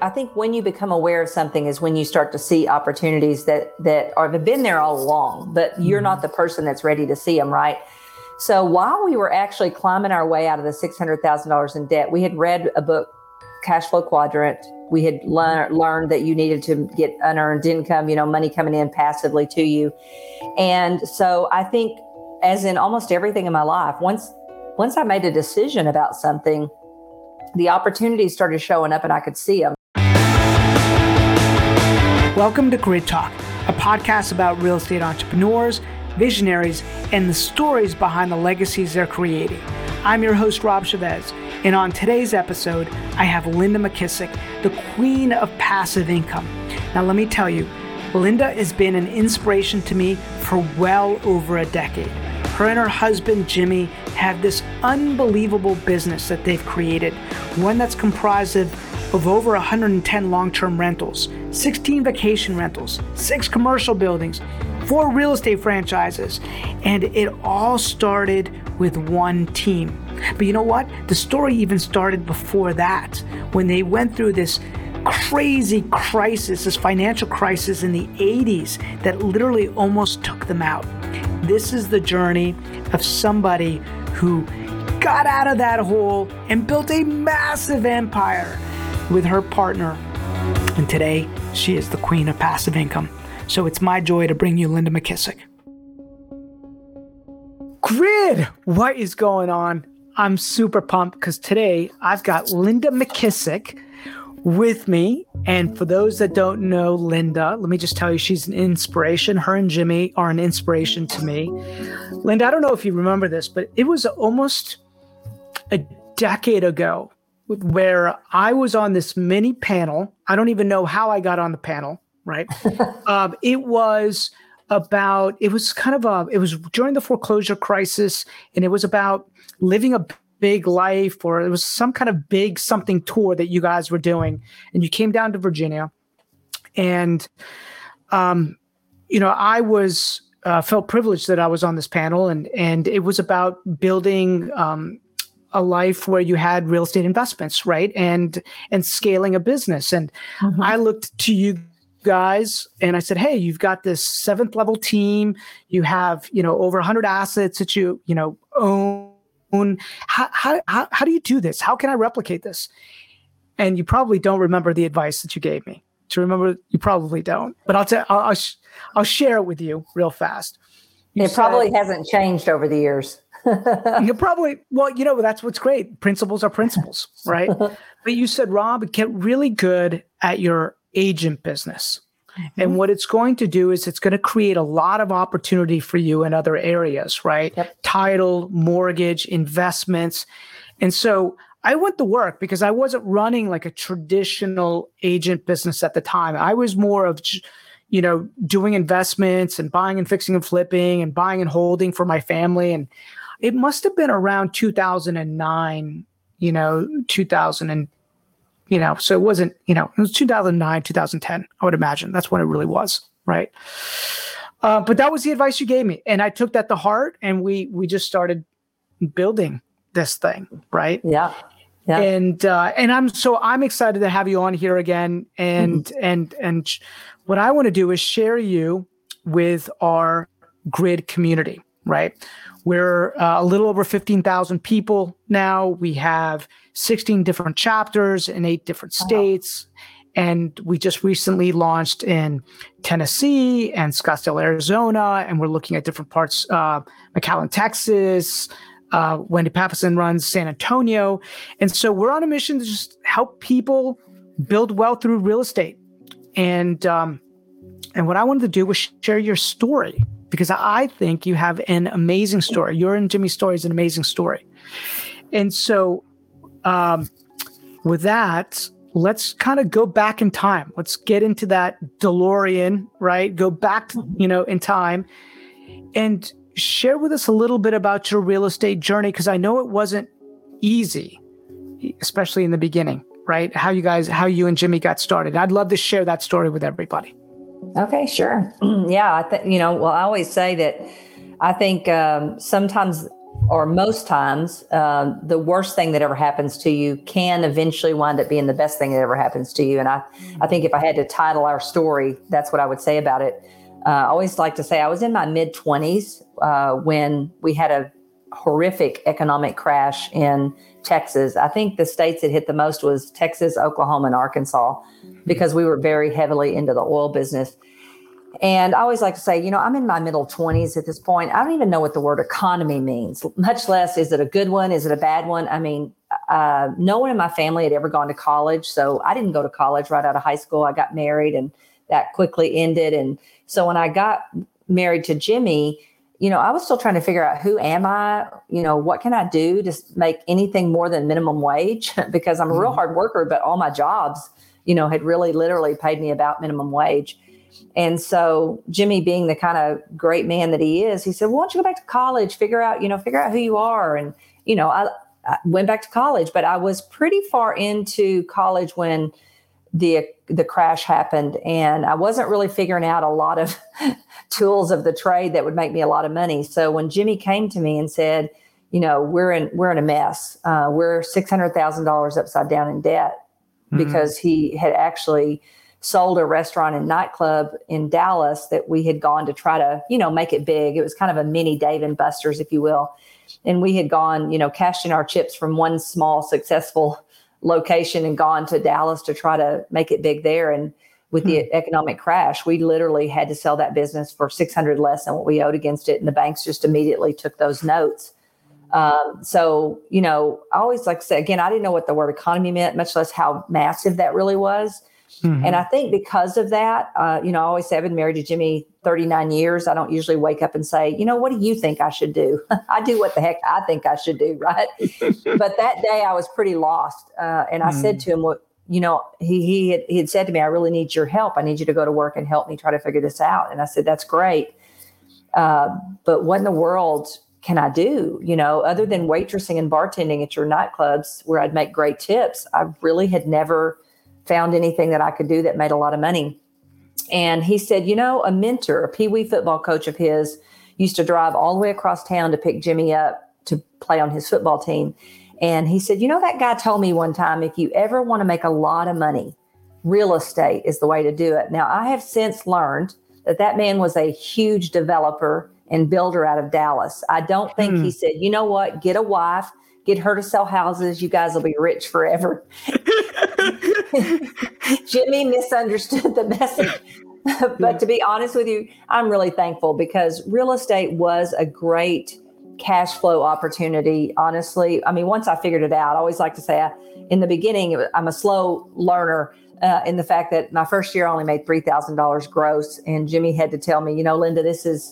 I think when you become aware of something is when you start to see opportunities that have been there all along, but you're not the person that's ready to see them, right? So while we were actually climbing our way out of the $600,000 in debt, we had read a book, Cashflow Quadrant. We had learned that you needed to get unearned income, you know, money coming in passively to you. And so I think, as in almost everything in my life, once I made a decision about something, the opportunities started showing up and I could see them. Welcome to Grid Talk, a podcast about real estate entrepreneurs, visionaries, and the stories behind the legacies they're creating. I'm your host, Rob Chavez, and on today's episode, I have Linda McKissick, the queen of passive income. Now, let me tell you, Linda has been an inspiration to me for well over a decade. Her and her husband, Jimmy, have this unbelievable business that they've created, one that's comprised of over 110 long-term rentals, 16 vacation rentals, 6 commercial buildings, 4 real estate franchises, and it all started with one team. But you know what? The story even started before that, when they went through this crazy crisis, this financial crisis in the 80s that literally almost took them out. This is the journey of somebody who got out of that hole and built a massive empire with her partner. And today, she is the queen of passive income. So it's my joy to bring you Linda McKissick. Grid, what is going on? I'm super pumped because today I've got Linda McKissick with me. And for those that don't know Linda, let me just tell you, she's an inspiration. Her and Jimmy are an inspiration to me. Linda, I don't know if you remember this, but it was almost a decade ago where I was on this mini panel. I don't even know how I got on the panel, right? It was during the foreclosure crisis, and it was about living a big life, or it was some kind of big something tour that you guys were doing, and you came down to Virginia, and I was felt privileged that I was on this panel, and it was about building a life where you had real estate investments, right, and scaling a business, and I looked to you guys and I said, hey, you've got this 7th level team, you have over 100 assets that you own. How do you do this? How can I replicate this? And you probably don't remember the advice that you gave me. But I'll share it with you real fast. It probably hasn't changed over the years. That's what's great. Principles are principles, right? But you said, Rob, get really good at your agent business. And what it's going to do is it's going to create a lot of opportunity for you in other areas, right? Yep. Title, mortgage, investments. And so I went to work because I wasn't running like a traditional agent business at the time. I was more of, doing investments and buying and fixing and flipping and buying and holding for my family. And it must have been around 2009, 2010. So it wasn't, it was 2009, 2010, I would imagine. That's when it really was, right? But that was the advice you gave me. And I took that to heart, and we just started building this thing, right? Yeah. Yeah. And I'm excited to have you on here again. And, and what I want to do is share you with our Grid community, right? We're a little over 15,000 people now. We have 16 different chapters in 8 different states. Wow. And we just recently launched in Tennessee and Scottsdale, Arizona. And we're looking at different parts, McAllen, Texas. Wendy Papasan runs San Antonio. And so we're on a mission to just help people build wealth through real estate. And what I wanted to do was share your story, because I think you have an amazing story. Your and Jimmy's story is an amazing story. And so with that, let's kind of go back in time. Let's get into that DeLorean, right? Go back, in time, and share with us a little bit about your real estate journey, because I know it wasn't easy, especially in the beginning, right? How you and Jimmy got started. I'd love to share that story with everybody. Okay, sure. Yeah. I always say that I think sometimes or most times, the worst thing that ever happens to you can eventually wind up being the best thing that ever happens to you. And I think if I had to title our story, that's what I would say about it. I always like to say I was in my mid-20s when we had a horrific economic crash in Texas. I think the states that hit the most was Texas, Oklahoma, and Arkansas, because we were very heavily into the oil business. And I always like to say, you know, I'm in my middle 20s at this point. I don't even know what the word economy means, much less is it a good one? Is it a bad one? I mean, no one in my family had ever gone to college. So I didn't go to college right out of high school. I got married and that quickly ended. And so when I got married to Jimmy, you know, I was still trying to figure out who am I, you know, what can I do to make anything more than minimum wage? Because I'm a real hard worker, but all my jobs, you know, had really literally paid me about minimum wage. And so Jimmy, being the kind of great man that he is, he said, well, why don't you go back to college, figure out who you are. And, you know, I went back to college, but I was pretty far into college when the crash happened. And I wasn't really figuring out a lot of tools of the trade that would make me a lot of money. So when Jimmy came to me and said, you know, we're in a mess, we're $600,000 upside down in debt, because he had actually sold a restaurant and nightclub in Dallas that we had gone to try to, you know, make it big. It was kind of a mini Dave and Buster's, if you will. And we had gone, you know, cashed in our chips from one small successful location and gone to Dallas to try to make it big there. And with the economic crash, we literally had to sell that business for $600 less than what we owed against it. And the banks just immediately took those notes. So, you know, I always like to say, again, I didn't know what the word economy meant, much less how massive that really was. And I think because of that, you know, I always say I've been married to Jimmy 39 years. I don't usually wake up and say, you know, what do you think I should do? I do what the heck I think I should do, right? But that day I was pretty lost. And I said to him, well, you know, he had said to me, I really need your help. I need you to go to work and help me try to figure this out. And I said, that's great. But what in the world can I do? You know, other than waitressing and bartending at your nightclubs where I'd make great tips, I really had never found anything that I could do that made a lot of money. And he said, you know, a mentor, a Pee Wee football coach of his, used to drive all the way across town to pick Jimmy up to play on his football team. And he said, you know, that guy told me one time, if you ever want to make a lot of money, real estate is the way to do it. Now, I have since learned that that man was a huge developer and builder out of Dallas. I don't think he said, you know what, get a wife, get her to sell houses, you guys will be rich forever. Jimmy misunderstood the message. But to be honest with you, I'm really thankful, because real estate was a great cash flow opportunity, honestly. I mean, once I figured it out, I always like to say in the beginning, I'm a slow learner in the fact that my first year I only made $3,000 gross. And Jimmy had to tell me, you know, Linda,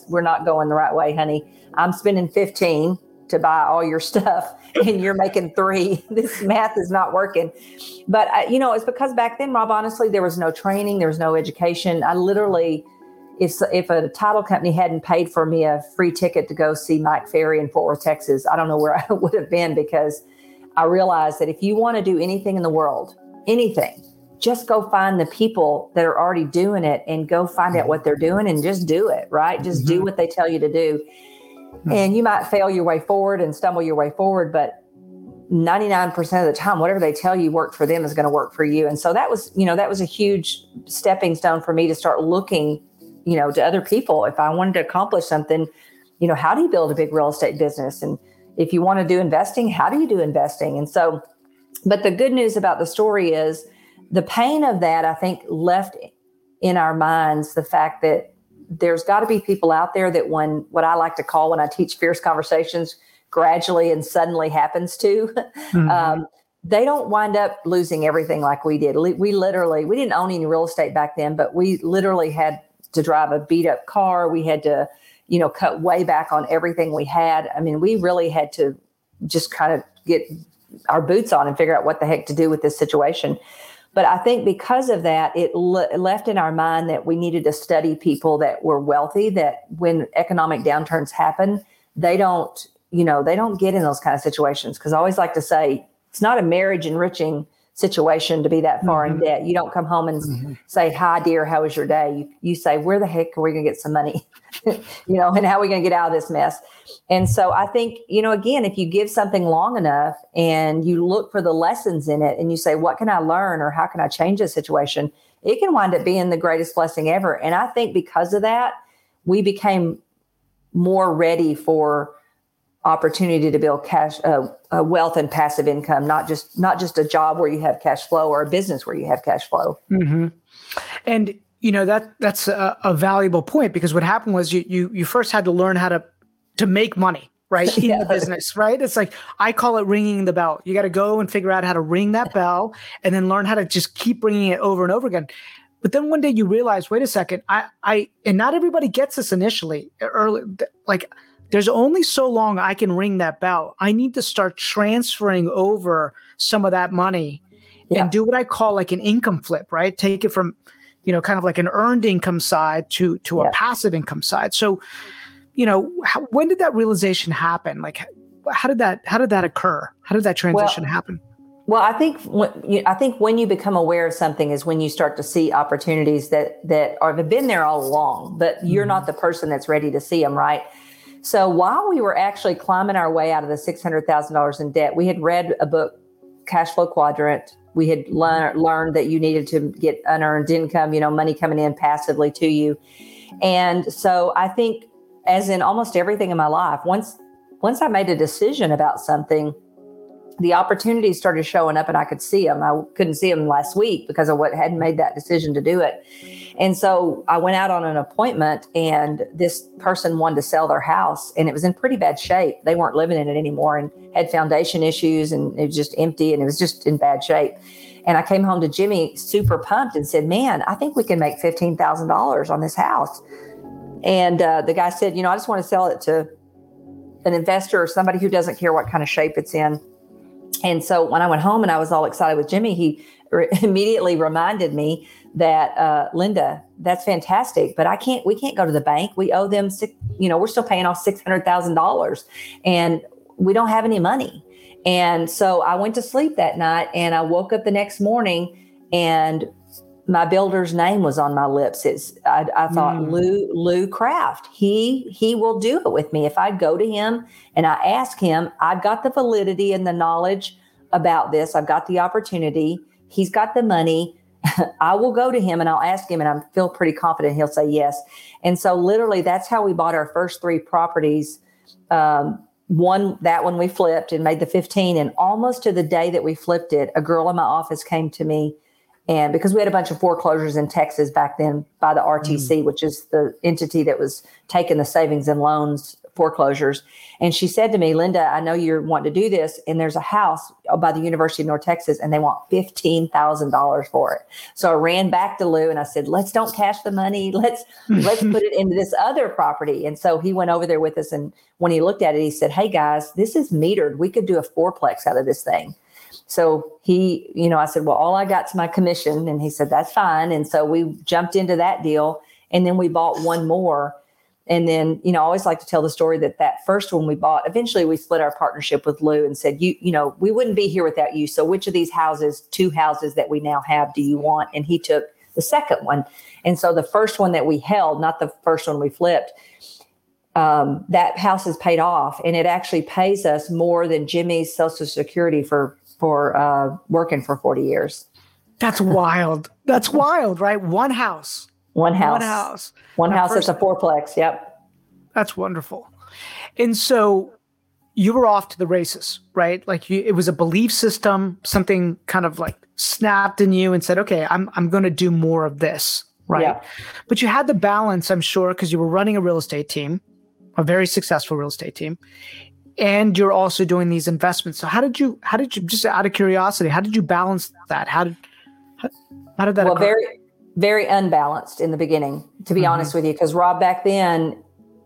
we're not going the right way, honey. I'm spending 15 to buy all your stuff and you're making 3. This math is not working. But you know, it's because back then, Rob, honestly, there was no training, there was no education. I literally, if a title company hadn't paid for me a free ticket to go see Mike Ferry in Fort Worth, Texas, I don't know where I would have been, because I realized that if you want to do anything in the world, anything, just go find the people that are already doing it and go find out what they're doing and just do it, right? Just do what they tell you to do. And you might fail your way forward and stumble your way forward, but 99% of the time, whatever they tell you worked for them is going to work for you. And so that was a huge stepping stone for me to start looking, you know, to other people. If I wanted to accomplish something, you know, how do you build a big real estate business? And if you want to do investing, how do you do investing? And so, but the good news about the story is the pain of that, I think, left in our minds the fact that there's got to be people out there that what I like to call, when I teach fierce conversations, gradually and suddenly happens to, they don't wind up losing everything like we did. We didn't own any real estate back then, but we literally had to drive a beat up car. We had to, you know, cut way back on everything we had. I mean, we really had to just kind of get our boots on and figure out what the heck to do with this situation. But I think because of that, it left in our mind that we needed to study people that were wealthy, that when economic downturns happen, they don't get in those kind of situations. Because I always like to say, it's not a marriage enriching situation to be that far in debt. You don't come home and say, hi, dear, how was your day? You say, where the heck are we going to get some money? And how are we going to get out of this mess? And so I think, again, if you give something long enough and you look for the lessons in it and you say, what can I learn or how can I change this situation? It can wind up being the greatest blessing ever. And I think because of that, we became more ready for opportunity to build cash, wealth and passive income, not just a job where you have cash flow or a business where you have cash flow. Mm-hmm. And that's a valuable point, because what happened was you first had to learn how to make money, right? In the business, right? It's like, I call it ringing the bell. You got to go and figure out how to ring that bell and then learn how to just keep ringing it over and over again. But then one day you realize, wait a second, I and not everybody gets this initially early, like, there's only so long I can ring that bell. I need to start transferring over some of that money and do what I call like an income flip, right? Take it from, kind of like an earned income side to a passive income side. So, when did that realization happen? Like, how did that occur? How did that transition happen? Well, I think when you become aware of something is when you start to see opportunities that have been there all along, but you're not the person that's ready to see them, right? So while we were actually climbing our way out of the $600,000 in debt, we had read a book, Cashflow Quadrant. We had learned that you needed to get unearned income, money coming in passively to you. And so I think, as in almost everything in my life, once I made a decision about something, the opportunities started showing up and I could see them. I couldn't see them last week because of what hadn't made that decision to do it. And so I went out on an appointment and this person wanted to sell their house and it was in pretty bad shape. They weren't living in it anymore and had foundation issues and it was just empty and it was just in bad shape. And I came home to Jimmy super pumped and said, man, I think we can make $15,000 on this house. And the guy said, I just want to sell it to an investor or somebody who doesn't care what kind of shape it's in. And so when I went home and I was all excited with Jimmy, he immediately reminded me that, Linda, that's fantastic, but we can't go to the bank. We owe them, we're still paying off $600,000 and we don't have any money. And so I went to sleep that night and I woke up the next morning and my builder's name was on my lips. I thought, Lou Kraft, he will do it with me. If I go to him and I ask him, I've got the validity and the knowledge about this. I've got the opportunity. He's got the money. I will go to him and I'll ask him, and I feel pretty confident he'll say yes. And so literally that's how we bought our first three properties. That one we flipped and made the 15, and almost to the day that we flipped it, a girl in my office came to me. And because we had a bunch of foreclosures in Texas back then by the RTC, which is the entity that was taking the savings and loans foreclosures. And she said to me, Linda, I know you're wanting to do this. And there's a house by the University of North Texas and they want $15,000 for it. So I ran back to Lou and I said, let's don't cash the money. Let's put it into this other property. And so he went over there with us. And when he looked at it, he said, hey guys, this is metered. We could do a fourplex out of this thing. So he, I said, well, all I got's my commission. And he said, that's fine. And so we jumped into that deal and then we bought one more. And then, I always like to tell the story that first one we bought, eventually we split our partnership with Lou and said, we wouldn't be here without you. So which of these two houses that we now have, do you want? And he took the second one. And so the first one that we held, not the first one we flipped, that house is paid off and it actually pays us more than Jimmy's Social Security for working for 40 years. That's wild. That's wild, right? One house. One house is a fourplex. Yep. That's wonderful. And so you were off to the races, right? Like it was a belief system, something kind of like snapped in you and said, okay, I'm going to do more of this. Right. Yeah. But you had the balance, I'm sure, because you were running a real estate team, a very successful real estate team. And you're also doing these investments. So how did you, just out of curiosity, how did you balance that? How did that occur? Very, very unbalanced in the beginning, to be honest with you, because Rob, back then,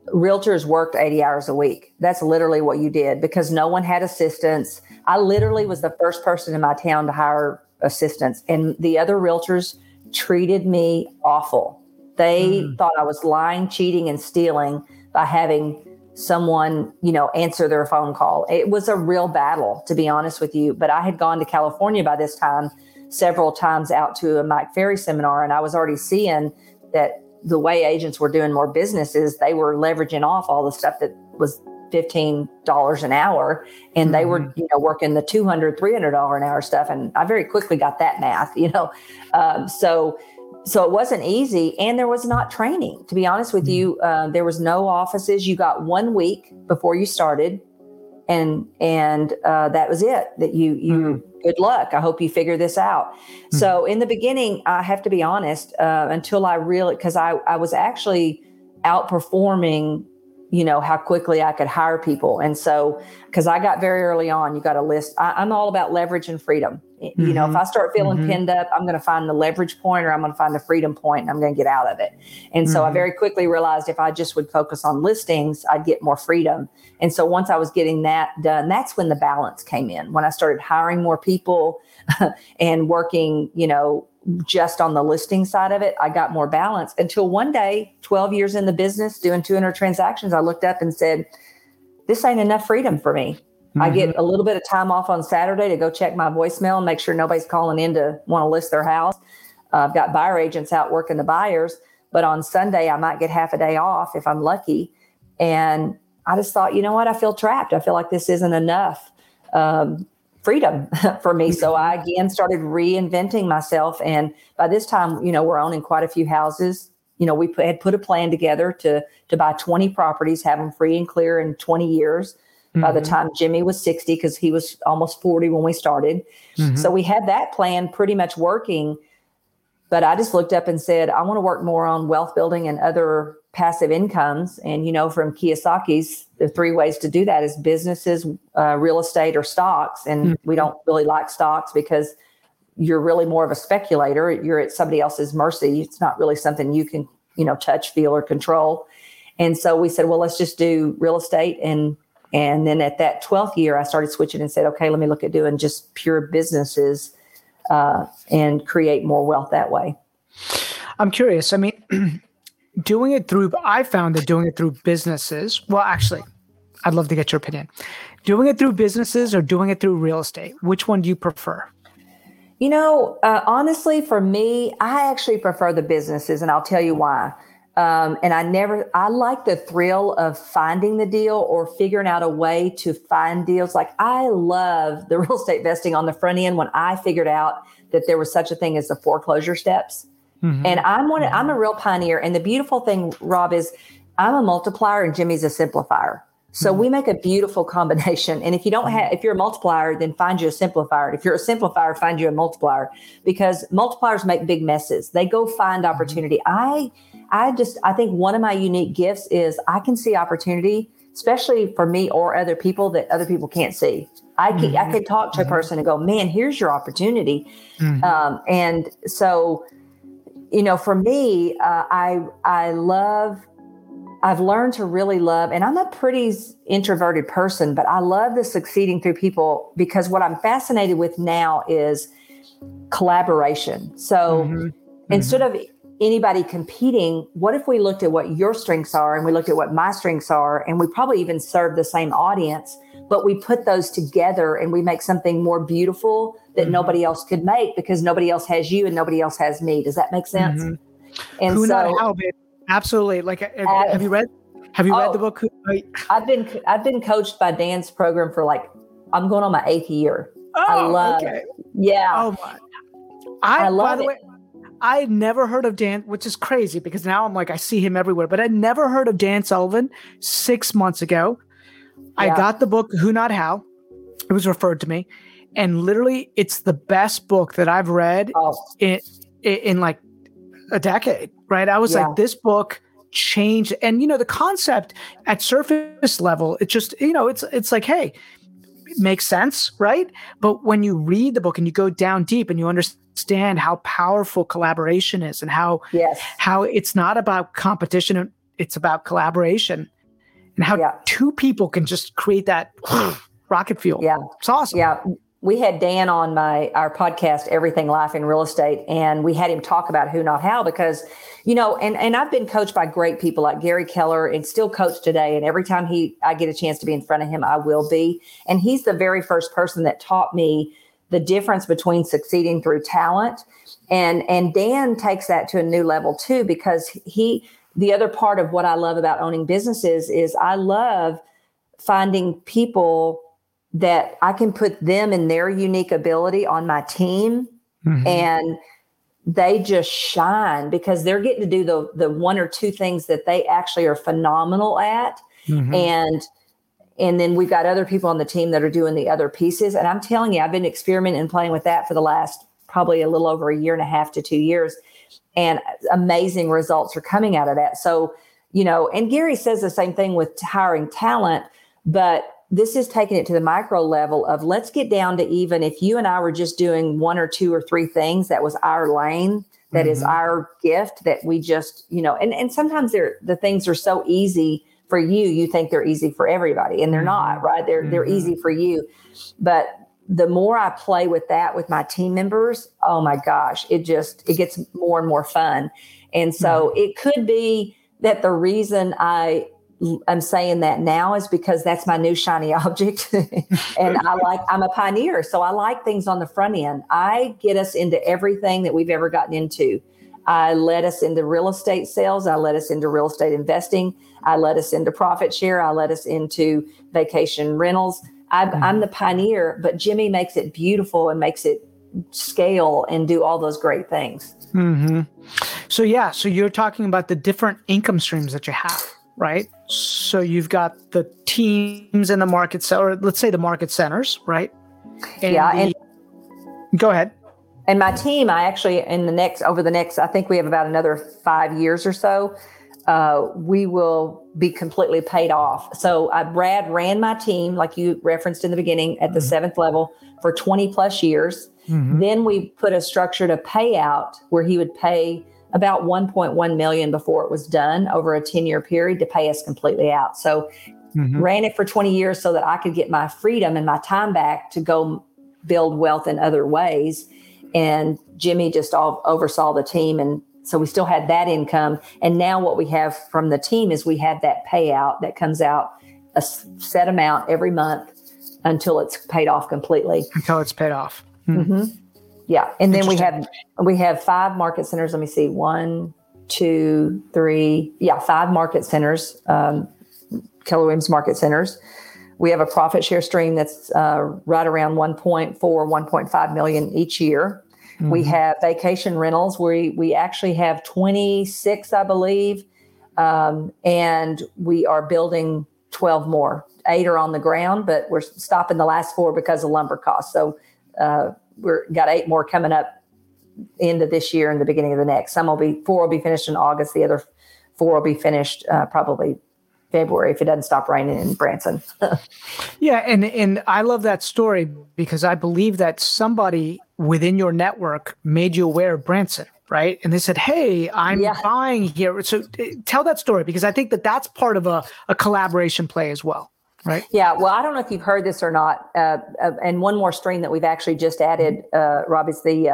realtors worked 80 hours a week. That's literally what you did because no one had assistants. I literally was the first person in my town to hire assistants, and the other realtors treated me awful. They thought I was lying, cheating, and stealing by having someone, you know, answer their phone call. It was a real battle, to be honest with you. But I had gone to California by this time several times out to a Mike Ferry seminar, and I was already seeing that the way agents were doing more businesses, they were leveraging off all the stuff that was $15 an hour, and they were, you know, working the $200, $300 an hour stuff. And I very quickly got that math, you know. So it wasn't easy, and there was not training. To be honest with you, there was no offices. You got 1 week before you started, and that was it. That you good luck. I hope you figure this out. Mm-hmm. So in the beginning, I have to be honest, until I realized, because I was actually outperforming, you know, how quickly I could hire people. And so, because I got very early on, you got a list. I'm all about leverage and freedom. Mm-hmm. You know, if I start feeling pinned up, I'm going to find the leverage point, or I'm going to find the freedom point, and I'm going to get out of it. And so I very quickly realized if I just would focus on listings, I'd get more freedom. And so once I was getting that done, that's when the balance came in, when I started hiring more people and working, you know, just on the listing side of it. I got more balance until one day, 12 years in the business, doing 200 transactions, I looked up and said, this ain't enough freedom for me. I get a little bit of time off on Saturday to go check my voicemail and make sure nobody's calling in to want to list their house. I've got buyer agents out working the buyers, but on Sunday I might get half a day off if I'm lucky. And I just thought, you know what? I feel trapped. I feel like this isn't enough freedom for me. So I again started reinventing myself. And by this time, you know, we're owning quite a few houses. You know, we had put a plan together to buy 20 properties, have them free and clear in 20 years. By the time Jimmy was 60, because he was almost 40 when we started. So we had that plan pretty much working. But I just looked up and said, I want to work more on wealth building and other passive incomes. And, you know, from Kiyosaki's, the three ways to do that is businesses, real estate, or stocks. And we don't really like stocks because you're really more of a speculator. You're at somebody else's mercy. It's not really something you can, you know, touch, feel, or control. And so we said, well, let's just do real estate. And then at that 12th year, I started switching and said, okay, let me look at doing just pure businesses and create more wealth that way. I'm curious. I mean, I found that doing it through businesses, well, actually, I'd love to get your opinion. Doing it through businesses or doing it through real estate, which one do you prefer? You know, honestly, for me, I actually prefer the businesses, and I'll tell you why. I like the thrill of finding the deal or figuring out a way to find deals. Like, I love the real estate investing on the front end when I figured out that there was such a thing as the foreclosure steps. And I'm a real pioneer. And the beautiful thing, Rob, is I'm a multiplier and Jimmy's a simplifier. So we make a beautiful combination. And if you don't have, if you're a multiplier, then find you a simplifier. If you're a simplifier, find you a multiplier, because multipliers make big messes. They go find opportunity. I think one of my unique gifts is I can see opportunity, especially for me or other people, that other people can't see. I could talk to a person and go, man, here's your opportunity. And so, you know, for me, I've learned to really love, and I'm a pretty introverted person, but I love the succeeding through people, because what I'm fascinated with now is collaboration. So instead of anybody competing, what if we looked at what your strengths are and we looked at what my strengths are, and we probably even serve the same audience, but we put those together and we make something more beautiful that nobody else could make, because nobody else has you and nobody else has me. Does that make sense? And who, so, not how, babe. Absolutely. Like, have you read the book? I've been coached by Dan's program for, like, I'm going on my 8th year. Oh, I love it. Yeah. Oh my. I love, by the way, I had never heard of Dan, which is crazy because now I'm like, I see him everywhere, but I'd never heard of Dan Sullivan 6 months ago. Yeah. I got the book, Who Not How. It was referred to me, and literally it's the best book that I've read in like a decade. Right. I was like, this book changed. And, you know, the concept at surface level, it just, you know, it's like, hey, it makes sense. Right. But when you read the book and you go down deep and you understand how powerful collaboration is, and how it's not about competition, it's about collaboration, and how two people can just create that rocket fuel. Yeah. It's awesome. Yeah. we had Dan on our podcast, Everything Life in Real Estate, and we had him talk about who, not how, because, you know, and I've been coached by great people like Gary Keller and still coached today. And every time I get a chance to be in front of him, I will be. And he's the very first person that taught me the difference between succeeding through talent. And Dan takes that to a new level too, because the other part of what I love about owning businesses is I love finding people that I can put them and their unique ability on my team, mm-hmm. and they just shine because they're getting to do the one or two things that they actually are phenomenal at. Mm-hmm. And then we've got other people on the team that are doing the other pieces. And I'm telling you, I've been experimenting and playing with that for the last probably a little over a year and a half to 2 years, and amazing results are coming out of that. So, you know, and Gary says the same thing with hiring talent, but this is taking it to the micro level of let's get down to even if you and I were just doing one or two or three things, that was our lane, that mm-hmm. is our gift, that we just, you know, and sometimes the things are so easy for you, you think they're easy for everybody, and they're not, right? They're easy for you. But the more I play with that with my team members, oh my gosh, it gets more and more fun. And so it could be that the reason I'm saying that now is because that's my new shiny object. And I'm a pioneer. So I like things on the front end. I get us into everything that we've ever gotten into. I led us into real estate sales. I led us into real estate investing. I led us into profit share. I led us into vacation rentals. I'm the pioneer, but Jimmy makes it beautiful and makes it scale and do all those great things. Mm-hmm. So you're talking about the different income streams that you have, right? So you've got the teams and the market, or let's say the market centers, right? Go ahead. And my team, I actually, I think we have about another 5 years or so, we will be completely paid off. So Brad ran my team, like you referenced in the beginning, at the mm-hmm. seventh level for 20 plus years. Mm-hmm. Then we put a structure to payout where he would pay about $1.1 million before it was done over a 10-year period to pay us completely out. So ran it for 20 years so that I could get my freedom and my time back to go build wealth in other ways. And Jimmy just all oversaw the team. And so we still had that income. And now what we have from the team is we have that payout that comes out a set amount every month until it's paid off completely. Until it's paid off. Mm-hmm. Yeah. And then we have five market centers. Let me see. 1, 2, 3. Yeah. Five market centers, Keller Williams market centers. We have a profit share stream that's right around 1.4, 1.5 million each year. Mm-hmm. We have vacation rentals. We actually have 26, I believe. And we are building 12 more. 8 are on the ground, but we're stopping the last 4 because of lumber costs. So, we're got 8 more coming up end of this year and the beginning of the next. 4 will be finished in August. The other 4 will be finished probably February if it doesn't stop raining in Branson. Yeah, and I love that story because I believe that somebody within your network made you aware of Branson, right? And they said, "Hey, I'm buying here." So tell that story because I think that that's part of a collaboration play as well. Right. Yeah. Well, I don't know if you've heard this or not. And one more stream that we've actually just added, Rob, is the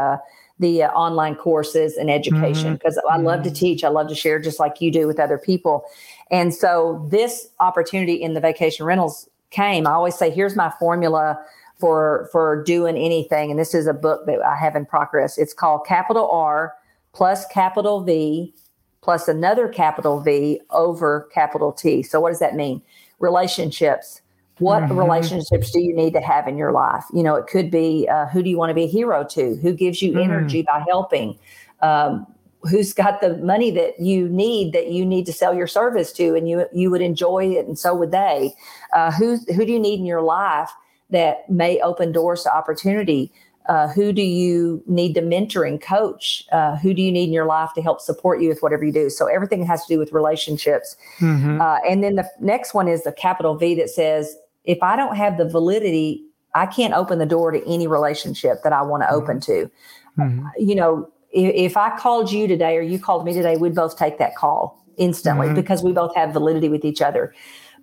online courses and education, because I love to teach. I love to share just like you do with other people. And so this opportunity in the vacation rentals came. I always say, here's my formula for doing anything. And this is a book that I have in progress. It's called capital R plus capital V plus another capital V over capital T. So what does that mean? Relationships. What relationships do you need to have in your life? You know, it could be who do you want to be a hero to? Who gives you energy by helping? Who's got the money that you need to sell your service to, and you would enjoy it, and so would they. Who do you need in your life that may open doors to opportunity? Who do you need to mentor and coach? Who do you need in your life to help support you with whatever you do? So everything has to do with relationships. Mm-hmm. And then the next one is the capital V that says, if I don't have the validity, I can't open the door to any relationship that I want to open to. Mm-hmm. You know, if I called you today or you called me today, we'd both take that call instantly because we both have validity with each other.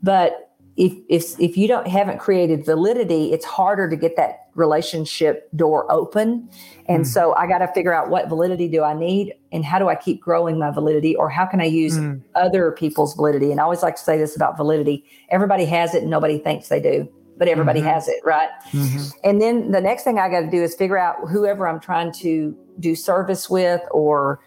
But if you haven't created validity, it's harder to get that relationship door open. And so I got to figure out, what validity do I need, and how do I keep growing my validity, or how can I use other people's validity? And I always like to say this about validity: everybody has it and nobody thinks they do, but everybody has it, right? And then the next thing I got to do is figure out whoever I'm trying to do service with, or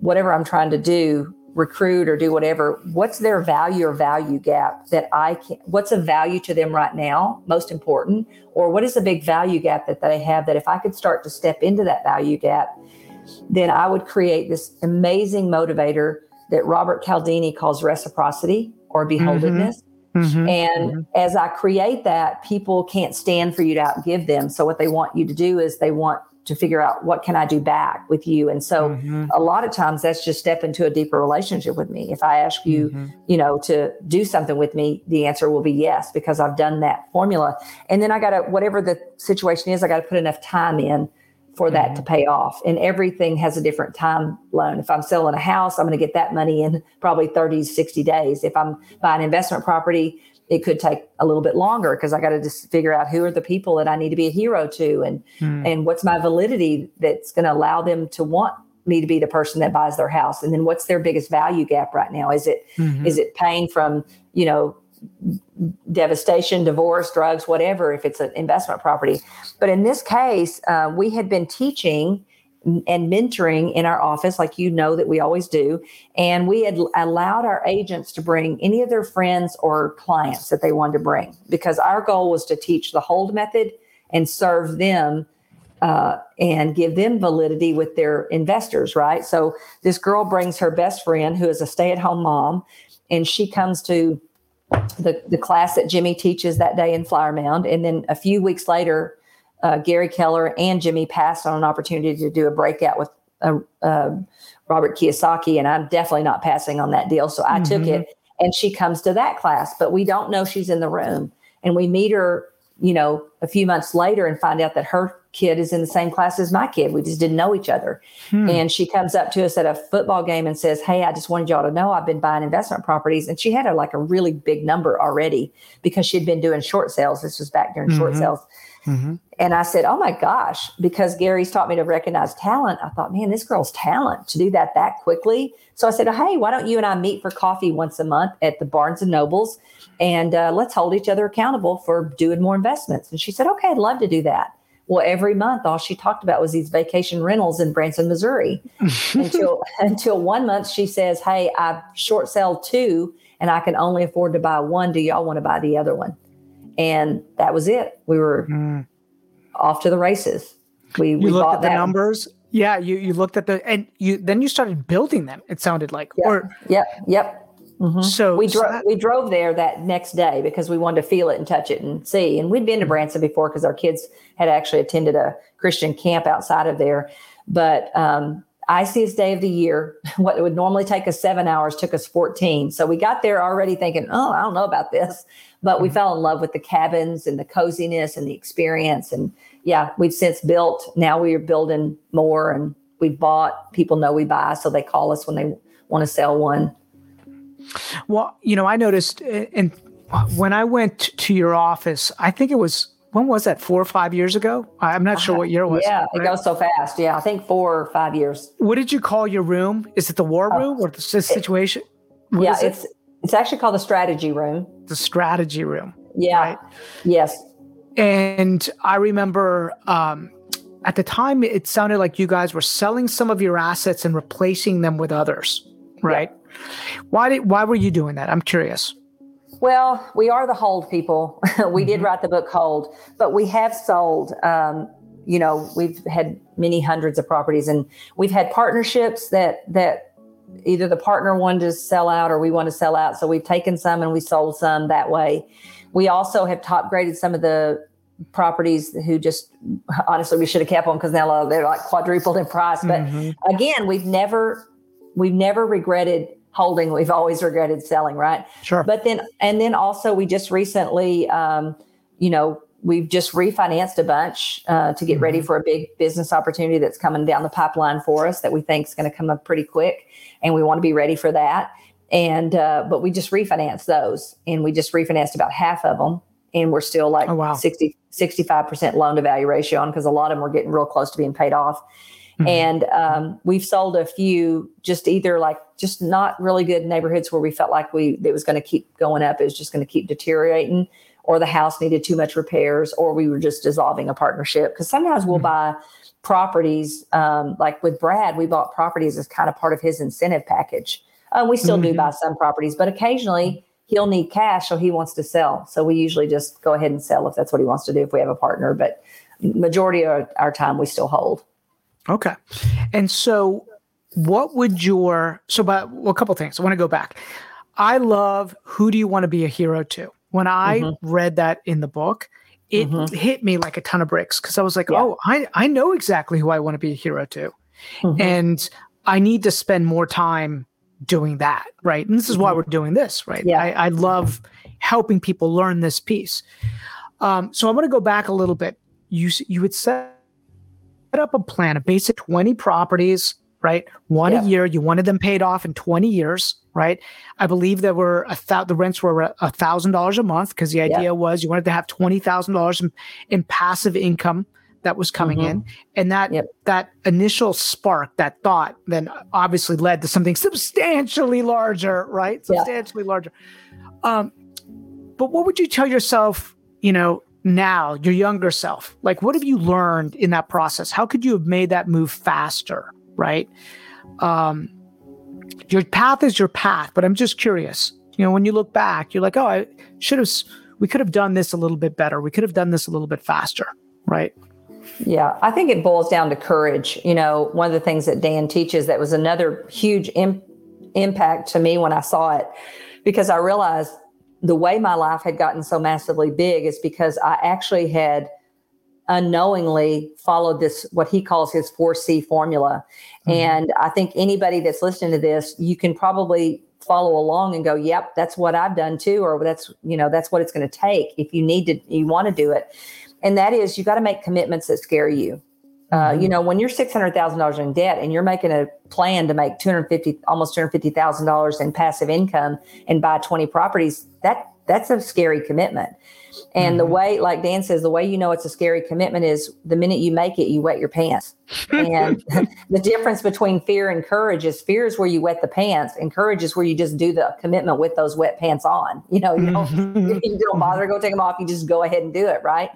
whatever I'm trying to do, recruit or do whatever, what's their value or value gap that I can, what's a value to them right now, most important, or what is the big value gap that they have, that if I could start to step into that value gap, then I would create this amazing motivator that Robert Caldini calls reciprocity or beholdenness. As I create that, people can't stand for you to outgive them. So what they want you to do is they want to figure out, what can I do back with you? And so a lot of times that's just step into a deeper relationship with me. If I ask you, you know, to do something with me, the answer will be yes, because I've done that formula. And then I got to, whatever the situation is, I got to put enough time in for that to pay off. And everything has a different time loan. If I'm selling a house, I'm going to get that money in probably 30, 60 days. If I'm buying investment property, it could take a little bit longer, because I got to just figure out, who are the people that I need to be a hero to, and what's my validity that's going to allow them to want me to be the person that buys their house. And then what's their biggest value gap right now? Is it pain from, you know, devastation, divorce, drugs, whatever, if it's an investment property. But in this case, we had been teaching and mentoring in our office, like you know that we always do. And we had allowed our agents to bring any of their friends or clients that they wanted to bring, because our goal was to teach the Hold method and serve them and give them validity with their investors, right? So this girl brings her best friend, who is a stay-at-home mom, and she comes to the class that Jimmy teaches that day in Flower Mound. And then a few weeks later, Gary Keller and Jimmy passed on an opportunity to do a breakout with Robert Kiyosaki, and I'm definitely not passing on that deal. So I took it, and she comes to that class, but we don't know she's in the room. And we meet her, you know, a few months later and find out that her kid is in the same class as my kid. We just didn't know each other. And she comes up to us at a football game and says, "Hey, I just wanted y'all to know I've been buying investment properties." And she had a really big number already, because she'd been doing short sales. This was back during short sales. And I said, "Oh my gosh," because Gary's taught me to recognize talent. I thought, man, this girl's talent to do that quickly. So I said, "Hey, why don't you and I meet for coffee once a month at the Barnes and Nobles, and let's hold each other accountable for doing more investments." And she said, "Okay, I'd love to do that." Well, every month, all she talked about was these vacation rentals in Branson, Missouri, until one month she says, "Hey, I short sell two and I can only afford to buy one. Do y'all want to buy the other one?" And that was it. We were off to the races. We looked at the numbers. Yeah. You looked at and then you started building them. It sounded like, Yep. Mm-hmm. So we drove there that next day, because we wanted to feel it and touch it and see. And we'd been to Branson before, because our kids had actually attended a Christian camp outside of there. But, iciest day of the year, what would normally take us 7 hours took us 14. So we got there already thinking, oh, I don't know about this, but we fell in love with the cabins and the coziness and the experience. And yeah, we've since built, now we are building more, and we bought, people know we buy. So they call us when they want to sell one. Well, you know, I noticed, and when I went to your office, I think it was, when was that? 4 or 5 years ago? I'm not sure what year it was. Yeah, right? It goes so fast. Yeah, I think 4 or 5 years. What did you call your room? Is it the war room or the situation? It's actually called the strategy room. The strategy room. Yeah. Right? Yes. And I remember at the time it sounded like you guys were selling some of your assets and replacing them with others, right? Yeah. Why were you doing that? I'm curious. Well, we are the Hold people. We did write the book Hold, but we have sold, you know, we've had many hundreds of properties, and we've had partnerships that either the partner wanted to sell out or we want to sell out. So we've taken some and we sold some that way. We also have top graded some of the properties who just, honestly, we should have kept them, because now they're like quadrupled in price. But again, we've never regretted holding. We've always regretted selling, right? Sure. But then also we just recently, you know, we've just refinanced a bunch to get ready for a big business opportunity that's coming down the pipeline for us that we think is going to come up pretty quick. And we want to be ready for that. And, but we just refinanced those, and we just refinanced about half of them. And we're still like 65% loan to value ratio on, because a lot of them are getting real close to being paid off. Mm-hmm. And we've sold a few just either like just not really good neighborhoods where we felt like it was going to keep going up. It was just going to keep deteriorating, or the house needed too much repairs, or we were just dissolving a partnership. Because sometimes we'll buy properties, like with Brad, we bought properties as kind of part of his incentive package. We still do buy some properties, but occasionally he'll need cash, so he wants to sell. So we usually just go ahead and sell if that's what he wants to do, if we have a partner. But majority of our time, we still hold. Okay. And so what would a couple of things. I want to go back. I love Who Do You Want to Be a Hero To? When I read that in the book, it hit me like a ton of bricks, because I was like, I know exactly who I want to be a hero to. Mm-hmm. And I need to spend more time doing that, right? And this is why we're doing this, right? Yeah. I love helping people learn this piece. So I want to go back a little bit. You would set up a plan, a basic 20 properties, right? One a year. You wanted them paid off in 20 years, right? I believe there were the rents were $1,000 a month, because the idea was you wanted to have $20,000 in passive income that was coming in. And that that initial spark, that thought, then obviously led to something substantially larger, right? Substantially larger. But what would you tell yourself, now, your younger self? Like, what have you learned in that process? How could you have made that move faster, right? Your path is your path, but I'm just curious. When you look back, you're like, oh, we could have done this a little bit better. We could have done this a little bit faster, right? Yeah, I think it boils down to courage. One of the things that Dan teaches that was another huge impact to me when I saw it, because I realized the way my life had gotten so massively big is because I actually had unknowingly followed this, what he calls his 4C formula. Mm-hmm. And I think anybody that's listening to this, you can probably follow along and go, yep, that's what I've done too, or that's what it's going to take if you want to do it. And that is, you got to make commitments that scare you. When you're $600,000 in debt and you're making a plan to make almost $250,000 in passive income and buy 20 properties, that's a scary commitment. And the way, like Dan says, the way it's a scary commitment is the minute you make it, you wet your pants. And the difference between fear and courage is fear is where you wet the pants, and courage is where you just do the commitment with those wet pants on. You don't bother to go take them off. You just go ahead and do it, right?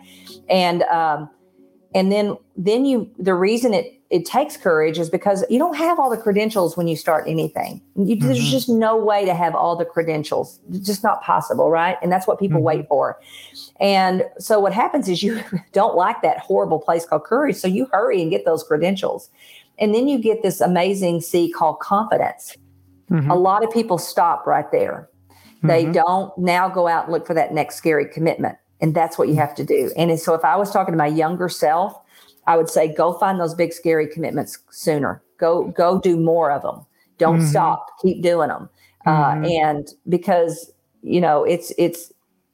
And then the reason it takes courage is because you don't have all the credentials when you start anything. There's just no way to have all the credentials. It's just not possible, right? And that's what people wait for. And so what happens is you don't like that horrible place called courage, so you hurry and get those credentials. And then you get this amazing C called confidence. Mm-hmm. A lot of people stop right there. Mm-hmm. They don't now go out and look for that next scary commitment. And that's what you have to do. And so if I was talking to my younger self, I would say, go find those big, scary commitments sooner. Go do more of them. Don't stop. Keep doing them. And because,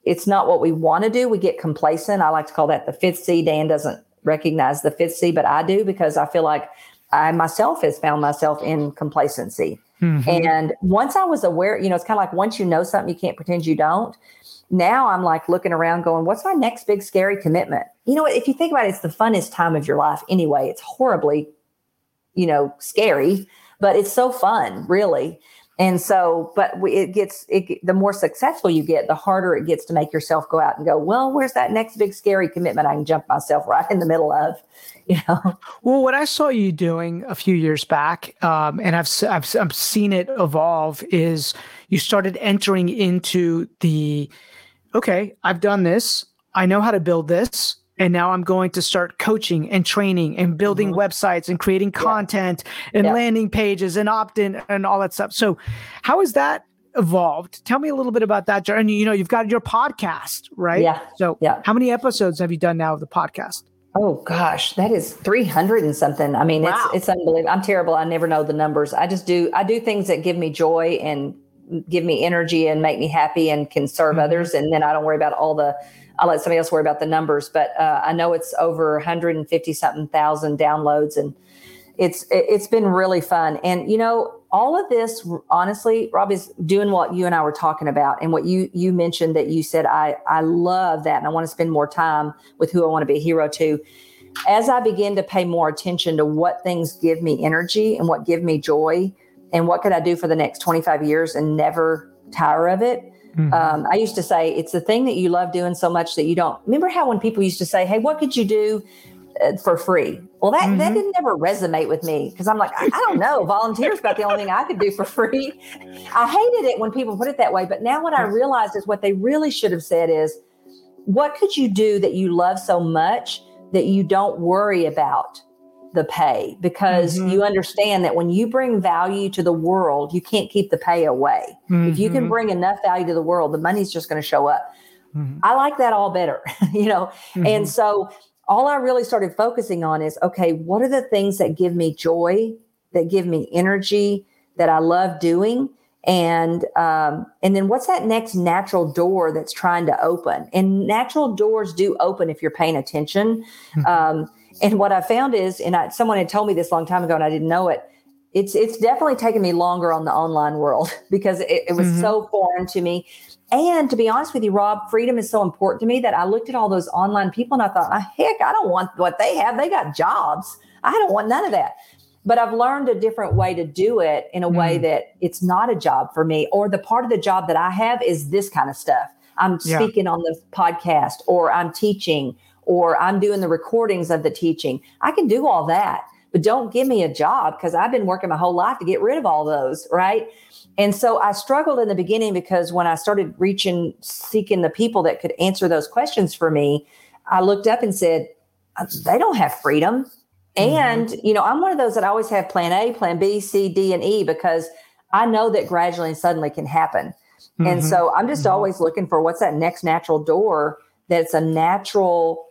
it's not what we want to do. We get complacent. I like to call that the fifth C. Dan doesn't recognize the fifth C, but I do, because I feel like I myself has found myself in complacency. Mm-hmm. And once I was aware, it's kind of like once you know something, you can't pretend you don't. Now I'm like looking around going, what's my next big scary commitment? If you think about it, it's the funnest time of your life anyway. It's horribly, scary, but it's so fun, really. And so, but the more successful you get, the harder it gets to make yourself go out and go, well, where's that next big scary commitment I can jump myself right in the middle of, Well, what I saw you doing a few years back, and I've seen it evolve, is you started entering into okay, I've done this. I know how to build this. And now I'm going to start coaching and training and building websites and creating content and landing pages and opt-in and all that stuff. So how has that evolved? Tell me a little bit about that. And you've got your podcast, right? Yeah. So how many episodes have you done now of the podcast? Oh gosh, that is 300 and something. I mean, it's unbelievable. I'm terrible. I never know the numbers. I do things that give me joy and give me energy and make me happy and can serve others. And then I don't worry about I'll let somebody else worry about the numbers, but I know it's over 150 something thousand downloads, and it's been really fun. And all of this, honestly, Rob, is doing what you and I were talking about, and what you mentioned, that you said, I love that, and I want to spend more time with who I want to be a hero to. As I begin to pay more attention to what things give me energy and what give me joy, and what could I do for the next 25 years and never tire of it. Mm-hmm. I used to say, it's the thing that you love doing so much that you don't. Remember how when people used to say, hey, what could you do for free? Well, that didn't ever resonate with me, because I'm like, I don't know. Volunteer is about the only thing I could do for free. I hated it when people put it that way. But now what I realized is what they really should have said is, what could you do that you love so much that you don't worry about the pay? Because you understand that when you bring value to the world, you can't keep the pay away. Mm-hmm. If you can bring enough value to the world, the money's just going to show up. Mm-hmm. I like that all better, Mm-hmm. And so all I really started focusing on is, okay, what are the things that give me joy, that give me energy, that I love doing? And then what's that next natural door that's trying to open? And natural doors do open if you're paying attention. Mm-hmm. And what I found is, someone had told me this a long time ago and I didn't know it, it's definitely taken me longer on the online world because it was so foreign to me. And to be honest with you, Rob, freedom is so important to me that I looked at all those online people and I thought, heck, I don't want what they have. They got jobs. I don't want none of that. But I've learned a different way to do it in a way that it's not a job for me, or the part of the job that I have is this kind of stuff. I'm speaking on this podcast, or I'm teaching, or I'm doing the recordings of the teaching. I can do all that, but don't give me a job, because I've been working my whole life to get rid of all those, right? And so I struggled in the beginning, because when I started seeking the people that could answer those questions for me, I looked up and said, they don't have freedom. And, I'm one of those that always have plan A, plan B, C, D, and E, because I know that gradually and suddenly can happen. Mm-hmm. And so I'm just always looking for what's that next natural door that's a natural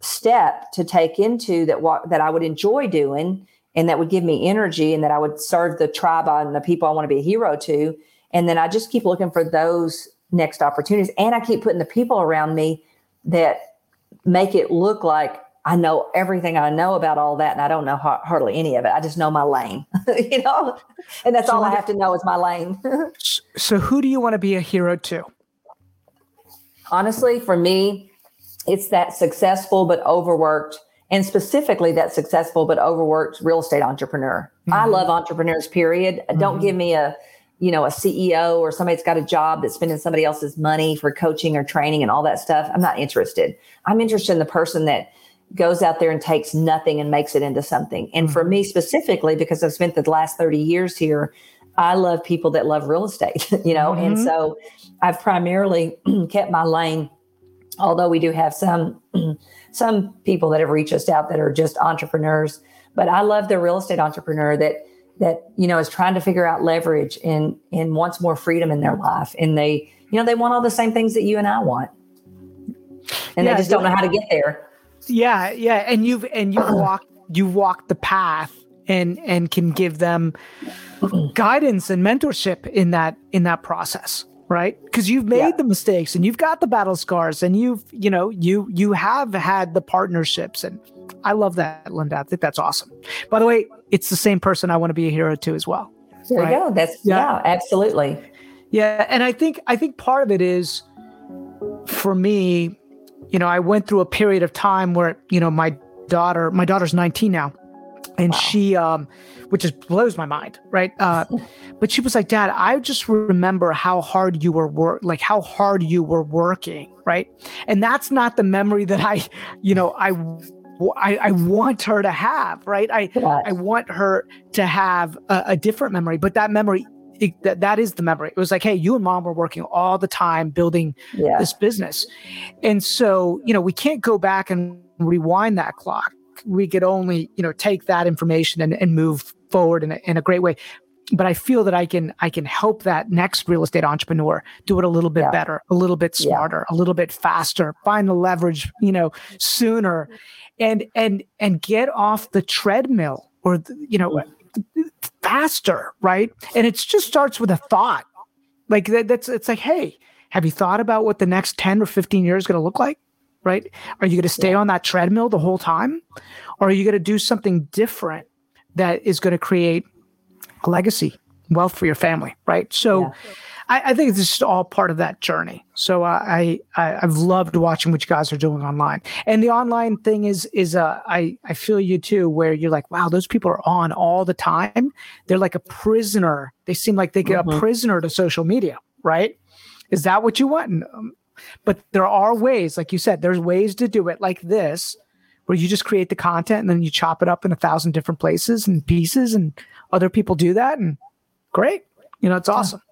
step to take into that I would enjoy doing, and that would give me energy, and that I would serve the tribe and the people I want to be a hero to. And then I just keep looking for those next opportunities. And I keep putting the people around me that make it look like I know everything I know about all that, and I don't know hardly any of it. I just know my lane, and that's all I have to know is my lane. So who do you want to be a hero to? Honestly, for me, it's that successful but overworked, and specifically that successful but overworked real estate entrepreneur. Mm-hmm. I love entrepreneurs, period. Mm-hmm. Don't give me a CEO or somebody that's got a job that's spending somebody else's money for coaching or training and all that stuff. I'm not interested. I'm interested in the person that goes out there and takes nothing and makes it into something. And for me specifically, because I've spent the last 30 years here, I love people that love real estate, and so I've primarily kept my lane, although we do have some people that have reached us out that are just entrepreneurs. But I love the real estate entrepreneur that is trying to figure out leverage and wants more freedom in their life. And they want all the same things that you and I want. And they just don't know how to get there. Yeah. Yeah. And you've walked the path and can give them guidance and mentorship in that process. Right. Cause you've made the mistakes, and you've got the battle scars, and you have had the partnerships. And I love that, Linda. I think that's awesome. By the way, it's the same person I want to be a hero to as well. There you go. That's absolutely. Yeah. And I think part of it is, for me, I went through a period of time where, my daughter's 19 now, and she, which just blows my mind, right? But she was like, Dad, I just remember how hard you were working, right? And that's not the memory that I want her to have, right? I want her to have a different memory, but that memory, that is the memory. It was like, hey, you and Mom were working all the time building this business. And so, we can't go back and rewind that clock. We could only, take that information and move forward in a great way. But I feel that I can help that next real estate entrepreneur do it a little bit better, a little bit smarter, a little bit faster, find the leverage, sooner, and get off the treadmill or, faster, right? And it just starts with a thought. Like it's like, hey, have you thought about what the next 10 or 15 years is going to look like, right? Are you going to stay on that treadmill the whole time? Or are you going to do something different that is going to create a legacy, wealth for your family, right? So I think this is all part of that journey. So I've loved watching what you guys are doing online. And the online thing is I feel you too, where you're like, wow, those people are on all the time. They're like a prisoner. They seem like they get a prisoner to social media, right? Is that what you want? But there are ways, like you said, there's ways to do it like this, where you just create the content and then you chop it up in 1,000 different places and pieces, and other people do that. And great. You know, it's awesome.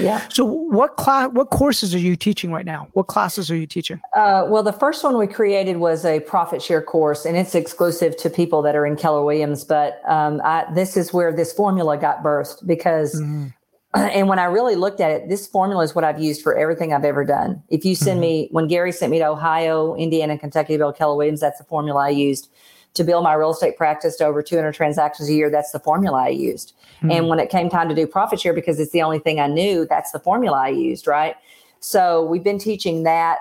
Yeah. So what courses are you teaching right now? What classes are you teaching? Well, the first one we created was a profit share course, and it's exclusive to people that are in Keller Williams. But this is where this formula got birthed, because and when I really looked at it, this formula is what I've used for everything I've ever done. If you send me, when Gary sent me to Ohio, Indiana, Kentucky to build Keller Williams, that's the formula I used. To build my real estate practice to over 200 transactions a year, that's the formula I used. And when it came time to do profit share, because it's the only thing I knew, that's the formula I used, right? So we've been teaching that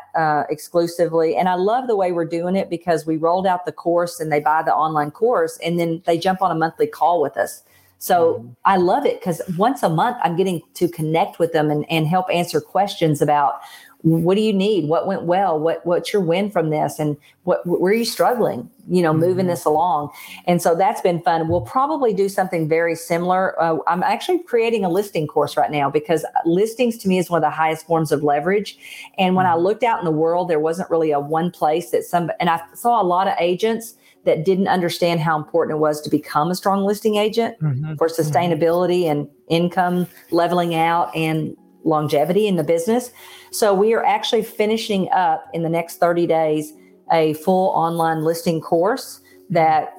exclusively. And I love the way we're doing it, because we rolled out the course and they buy the online course and then they jump on a monthly call with us. So I love it, because once a month I'm getting to connect with them and help answer questions about what do you need? What went well? What's your win from this? And where are you struggling, you know, moving this along? And so that's been fun. We'll probably do something very similar. I'm actually creating a listing course right now, because listings to me is one of the highest forms of leverage. And when I looked out in the world, there wasn't really a one place that and I saw a lot of agents that didn't understand how important it was to become a strong listing agent for sustainability and income leveling out and longevity in the business. So we are actually finishing up in the next 30 days a full online listing course that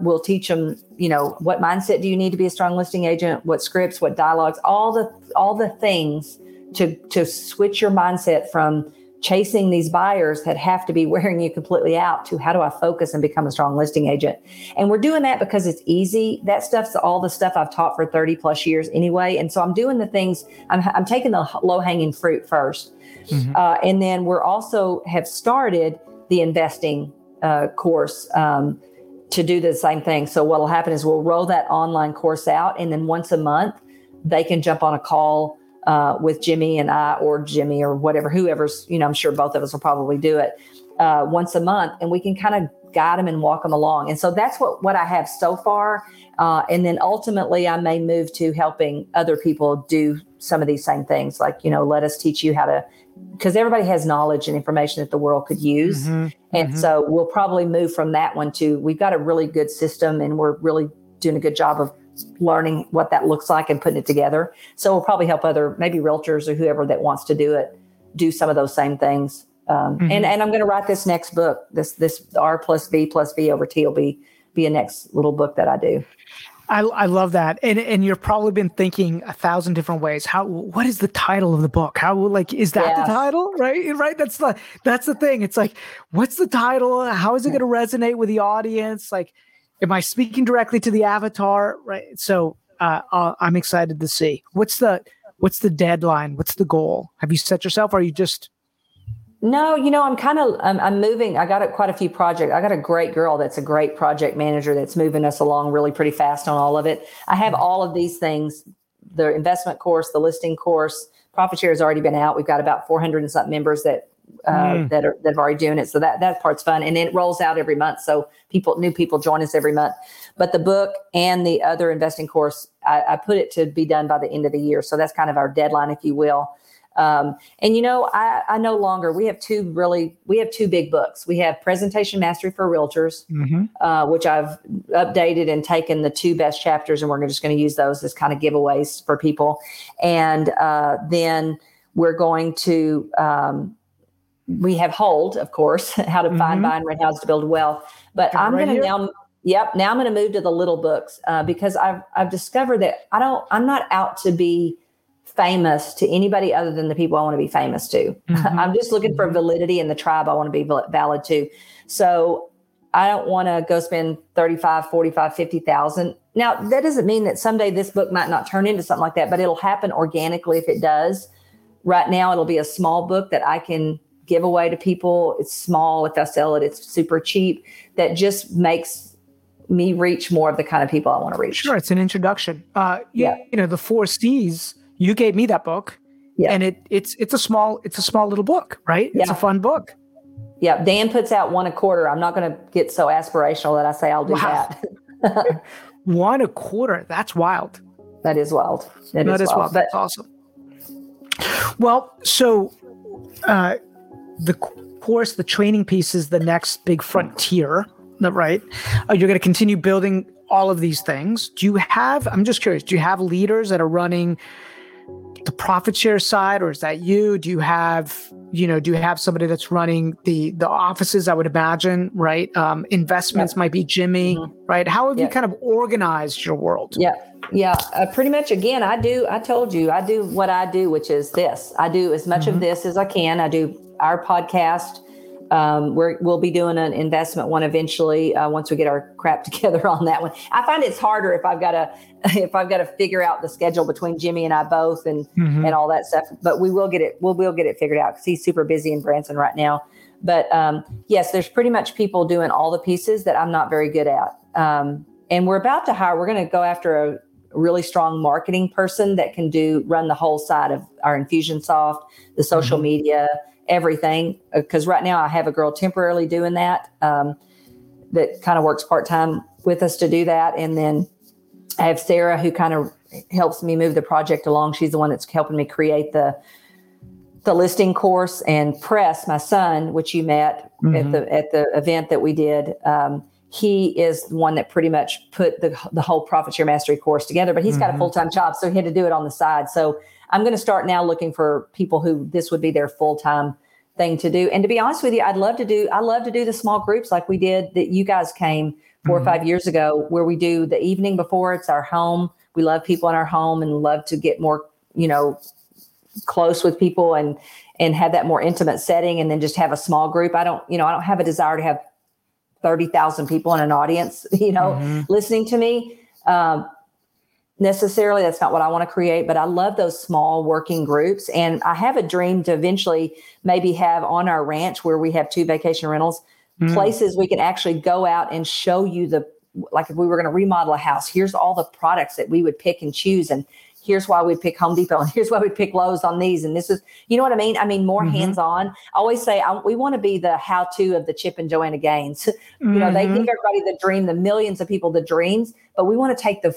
will teach them, you know, what mindset do you need to be a strong listing agent, what scripts, what dialogues, all the things to switch your mindset from chasing these buyers that have to be wearing you completely out to how do I focus and become a strong listing agent. And we're doing that because it's easy. That stuff's all the stuff I've taught for 30 plus years anyway. And so I'm doing the things, I'm taking the low hanging fruit first. And then we're also have started the investing course to do the same thing. So what'll happen is we'll roll that online course out, and then once a month they can jump on a call with Jimmy and I, or Jimmy or whatever, whoever's, you know, I'm sure both of us will probably do it once a month, and we can kind of guide them and walk them along. And so that's what I have so far. And then ultimately I may move to helping other people do some of these same things. Like, you know, let us teach you how to, because everybody has knowledge and information that the world could use. So we'll probably move from that one to, we've got a really good system and we're really doing a good job of learning what that looks like and putting it together. So we'll probably help other, maybe realtors or whoever that wants to do it, do some of those same things. And I'm going to write this next book, this R+V+V/T will be a next little book that I do. I love that. And you've probably been thinking 1,000 different ways. What is the title of the book? How, like, is that the title? Right. That's the thing. It's like, what's the title? How is it going to resonate with the audience? Like, am I speaking directly to the avatar? Right. So I'm excited to see what's the deadline. What's the goal? Have you set yourself? Or are you just? No, you know, I'm moving. I got quite a few projects. I got a great girl that's a great project manager that's moving us along really pretty fast on all of it. I have all of these things: the investment course, the listing course. Profit share has already been out. We've got about 400 and something members that have already doing it. So that part's fun. And then it rolls out every month. So new people join us every month, but the book and the other investing course, I put it to be done by the end of the year. So that's kind of our deadline, if you will. And you know, I no longer, we have two big books. We have Presentation Mastery for Realtors, which I've updated and taken the two best chapters. And we're just going to use those as kind of giveaways for people. And, then we're going to, we have Hold, of course, how to find, buy, and rent houses to build wealth. But I'm going to now, now I'm going to move to the little books because I've discovered that I'm not out to be famous to anybody other than the people I want to be famous to. I'm just looking for validity in the tribe I want to be valid to. So I don't want to go spend $35,000, $45,000, $50,000. Now that doesn't mean that someday this book might not turn into something like that, but it'll happen organically if it does. Right now, it'll be a small book that I can give away to people. It's small. If I sell it, it's super cheap. That just makes me reach more of the kind of people I want to reach. Sure. It's an introduction. You know, the 4 C's, you gave me that book and it's a small little book, right? Yeah. It's a fun book. Yeah. Dan puts out one a quarter. I'm not going to get so aspirational that I say I'll do that. One a quarter. That's wild. That is wild. That is wild. That's awesome. Well, so the course, the training piece is the next big frontier, right? You're going to continue building all of these things. I'm just curious, do you have leaders that are running the profit share side, or is that you? Do you have somebody that's running the offices? I would imagine, right? Investments might be Jimmy, right? How have you kind of organized your world? Yeah. Pretty much. Again, I told you, I do what I do, which is this. I do as much of this as I can. I do our podcast. We'll be doing an investment one eventually once we get our crap together on that one. I find it's harder if I've got to figure out the schedule between Jimmy and I both and all that stuff. But we will get it. We'll get it figured out because he's super busy in Branson right now. But yes, there's pretty much people doing all the pieces that I'm not very good at. And we're about to hire. We're going to go after a really strong marketing person that can run the whole side of our Infusionsoft, the social media. Everything, because right now I have a girl temporarily doing that that kind of works part-time with us to do that, and then I have Sarah who kind of helps me move the project along. She's the one that's helping me create the listing course and press my son, which you met at the event that we did. He is the one that pretty much put the whole Profit Share Mastery course together, but he's got a full-time job, so he had to do it on the side. So I'm going to start now looking for people who this would be their full-time thing to do. And to be honest with you, I love to do the small groups like we did that you guys came 4 or 5 years ago, where we do the evening before. It's our home. We love people in our home and love to get more, close with people and have that more intimate setting, and then just have a small group. I don't have a desire to have 30,000 people in an audience, listening to me. Necessarily, that's not what I want to create, but I love those small working groups. And I have a dream to eventually maybe have on our ranch, where we have 2 vacation rentals, places we can actually go out and show you like if we were going to remodel a house, here's all the products that we would pick and choose. And here's why we pick Home Depot, and here's why we pick Lowe's on these. And this is, you know what I mean? I mean, more hands-on. I always say we want to be the how-to of the Chip and Joanna Gaines. They give everybody the dream, the millions of people the dreams, but we want to take the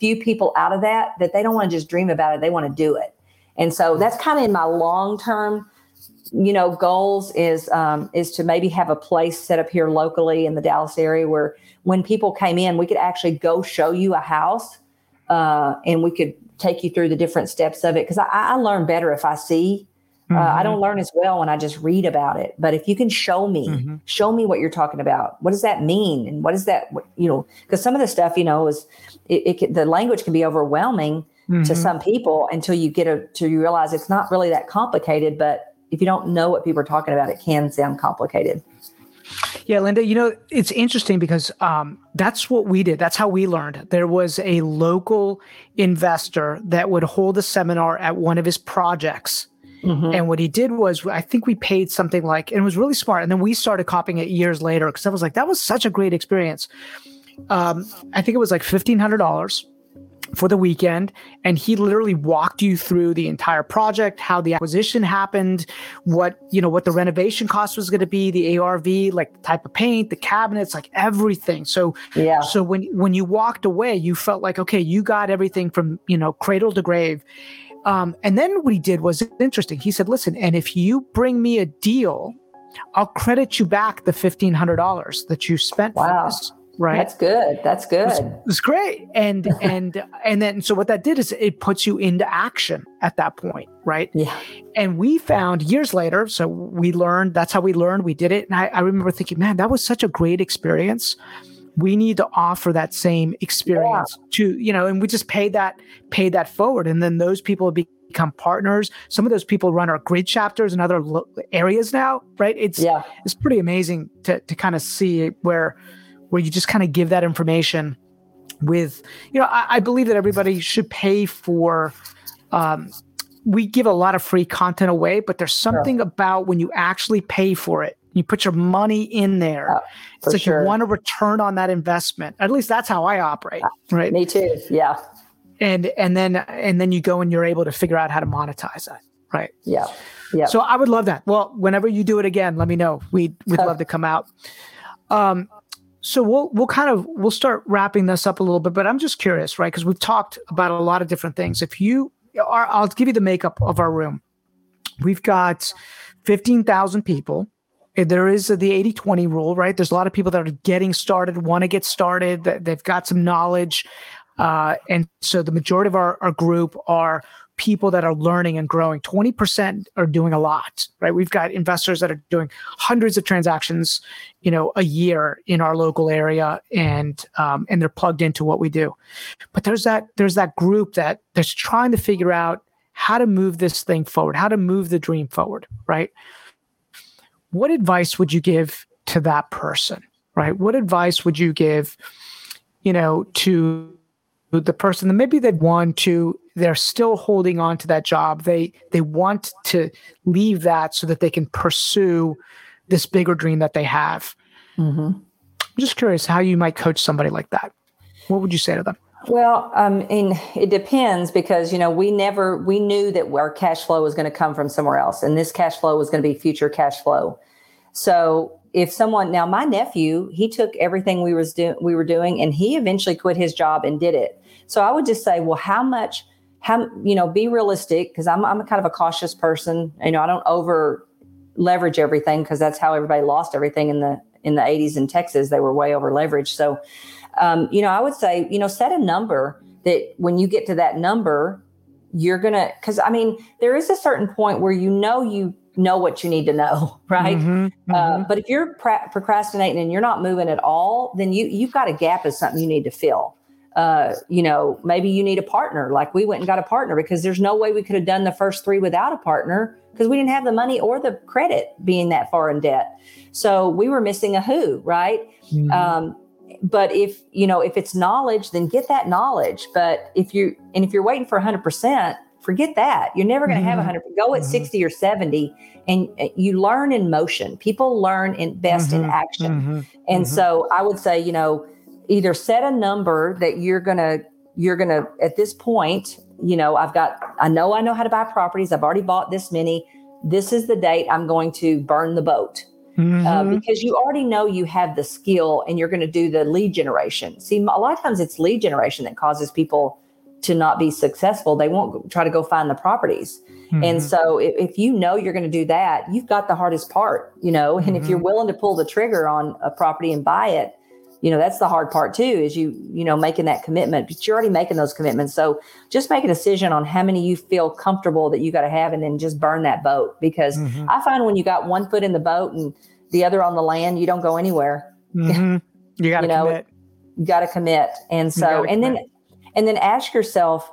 few people out of that they don't want to just dream about it. They want to do it. And so that's kind of in my long-term, goals is to maybe have a place set up here locally in the Dallas area where when people came in, we could actually go show you a house and we could take you through the different steps of it. Because I learn better if I see. I don't learn as well when I just read about it. But if you can show me what you're talking about, what does that mean? And what is that, because some of the stuff, is the language can be overwhelming to some people until you you realize it's not really that complicated. But if you don't know what people are talking about, it can sound complicated. Yeah, Linda, it's interesting because that's what we did. That's how we learned. There was a local investor that would hold a seminar at one of his projects. And what he did was, I think we paid something like, and it was really smart. And then we started copying it years later because I was like, that was such a great experience. I think it was like $1,500 for the weekend. And he literally walked you through the entire project, how the acquisition happened, what the renovation cost was going to be, the ARV, like the type of paint, the cabinets, like everything. So when you walked away, you felt like, okay, you got everything from, cradle to grave. And then what he did was interesting. He said, listen, and if you bring me a deal, I'll credit you back the $1,500 that you spent for this. Right. That's good. It's great. And then, so what that did is it puts you into action at that point. Right. Yeah. And we found years later, so we learned, that's how we learned. We did it. And I remember thinking, man, that was such a great experience. We need to offer that same experience to, and we just paid that forward. And then those people become partners. Some of those people run our grid chapters in other areas now. Right. It's pretty amazing to kind of see where you just kind of give that information with, I believe that everybody should pay for, we give a lot of free content away, but there's something about when you actually pay for it, You put your money in there. Oh, it's like sure. You want a return on that investment. At least that's how I operate, right? Me too. Yeah. And then you go and you're able to figure out how to monetize that, right? Yeah. Yeah. So I would love that. Well, whenever you do it again, let me know. We'd love to come out. So we'll start wrapping this up a little bit, but I'm just curious, right? Because we've talked about a lot of different things. I'll give you the makeup of our room. We've got 15,000 people. There is the 80-20 rule, right? There's a lot of people that are getting started, want to get started. They've got some knowledge. And so the majority of our group are people that are learning and growing. 20% are doing a lot, right? We've got investors that are doing hundreds of transactions, a year in our local area, and they're plugged into what we do. But there's that group that's trying to figure out how to move this thing forward, how to move the dream forward, right? What advice would you give to that person, right? What advice would you give, to the person that maybe they're still holding on to that job. They want to leave that so that they can pursue this bigger dream that they have. Mm-hmm. I'm just curious how you might coach somebody like that. What would you say to them? Well, and it depends because, we knew that our cash flow was going to come from somewhere else. And this cash flow was going to be future cash flow. So if someone, now my nephew, he took everything we were doing and he eventually quit his job and did it. So I would just say, well, how much, be realistic, because I'm kind of a cautious person. I don't over leverage everything, because that's how everybody lost everything in the 80s in Texas. They were way over leveraged. So, I would say, set a number that when you get to that number, you're going to, because there is a certain point where you know what you need to know, right? Mm-hmm, mm-hmm. But if you're procrastinating and you're not moving at all, then you've got a gap as something you need to fill. Maybe you need a partner. Like we went and got a partner because there's no way we could have done the first three without a partner because we didn't have the money or the credit being that far in debt. So we were missing a who, right? Mm-hmm. But if it's knowledge, then get that knowledge. But if you're waiting for 100%, forget that. You're never going to have 100. Go at 60 or 70 and you learn in motion. People learn in action. Mm-hmm. And so I would say, either set a number that you're going to at this point, I know how to buy properties. I've already bought this many. This is the date I'm going to burn the boat. Mm-hmm. Because you already know you have the skill and you're going to do the lead generation. See, a lot of times it's lead generation that causes people to not be successful. They won't try to go find the properties. Mm-hmm. And so if you're going to do that, you've got the hardest part, and mm-hmm. if you're willing to pull the trigger on a property and buy it, that's the hard part too, is you making that commitment, but you're already making those commitments. So just make a decision on how many you feel comfortable that you got to have, and then just burn that boat. Because mm-hmm. I find when you got one foot in the boat and the other on the land, you don't go anywhere. Mm-hmm. You got to commit. You got to commit. And so, and then ask yourself,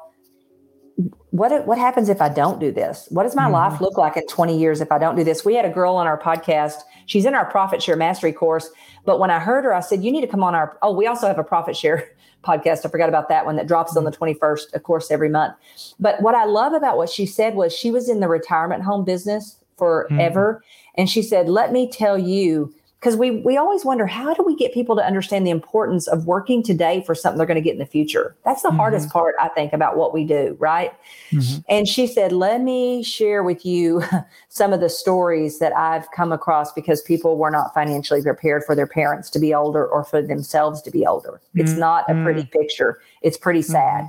what happens if I don't do this? What does my mm-hmm. life look like in 20 years if I don't do this? We had a girl on our podcast. She's in our Profit Share Mastery course. But when I heard her, I said, you need to come on our, oh, we also have a Profit Share podcast. I forgot about that one that drops on the 21st, of course, every month. But what I love about what she said was she was in the retirement home business forever. Mm-hmm. And she said, let me tell you, because we always wonder, how do we get people to understand the importance of working today for something they're going to get in the future? That's the mm-hmm. hardest part, I think, about what we do, right? Mm-hmm. And she said, let me share with you some of the stories that I've come across because people were not financially prepared for their parents to be older or for themselves to be older. Mm-hmm. It's not a pretty picture. It's pretty sad.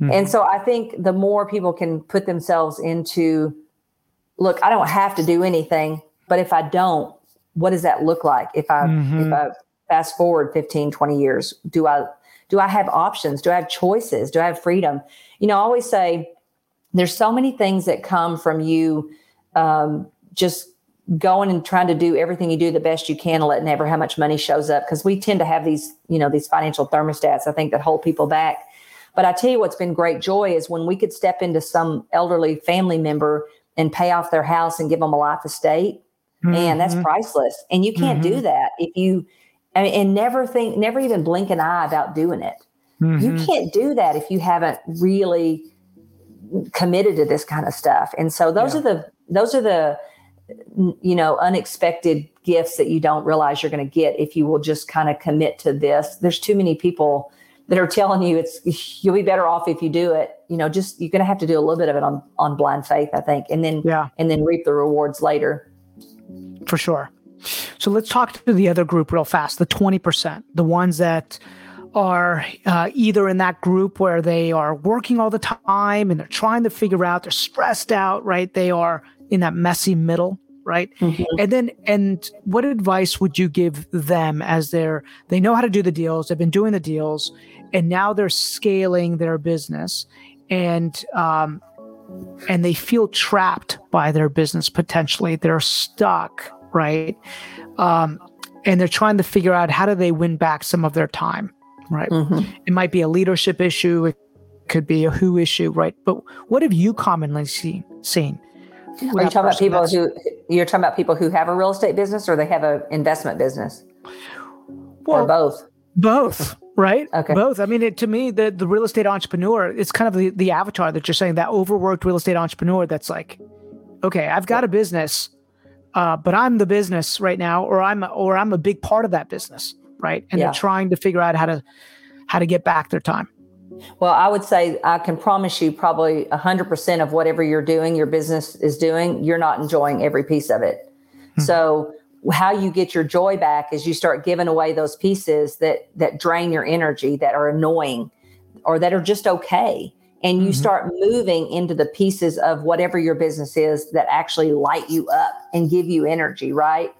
Mm-hmm. And so I think the more people can put themselves into, look, I don't have to do anything, but if I don't, what does that look like? If I fast forward 15, 20 years, do I have options? Do I have choices? Do I have freedom? I always say there's so many things that come from you just going and trying to do everything you do the best you can, let never how much money shows up. Because we tend to have these financial thermostats, I think, that hold people back. But I tell you what's been great joy is when we could step into some elderly family member and pay off their house and give them a life estate. Man, that's priceless. And you can't do that if and never even blink an eye about doing it. Mm-hmm. You can't do that if you haven't really committed to this kind of stuff. And so those are the unexpected gifts that you don't realize you're going to get if you will just kind of commit to this. There's too many people that are telling you you'll be better off if you do it. You know, just you're going to have to do a little bit of it on blind faith, I think, and then reap the rewards later. For sure. So let's talk to the other group real fast, the 20%, the ones that are either in that group where they are working all the time and they're trying to figure out, they're stressed out, right? They are in that messy middle, right? Mm-hmm. And what advice would you give them as they know how to do the deals, they've been doing the deals, and now they're scaling their business and they feel trapped by their business potentially. They're stuck, right? And they're trying to figure out how do they win back some of their time, right? Mm-hmm. It might be a leadership issue. It could be a who issue, right? But what have you commonly seen? You're talking about people who have a real estate business or they have an investment business? Well, or both? Both, right? Okay. Both. I mean, to me, the real estate entrepreneur, it's kind of the avatar that you're saying, that overworked real estate entrepreneur that's like, okay, I've got a business, but I'm the business right now, or I'm a big part of that business, right? And they're trying to figure out how to get back their time. Well, I would say I can promise you probably 100% of whatever you're doing, your business is doing, you're not enjoying every piece of it. Mm-hmm. So how you get your joy back is you start giving away those pieces that drain your energy, that are annoying or that are just okay. And you mm-hmm. start moving into the pieces of whatever your business is that actually light you up and give you energy, right?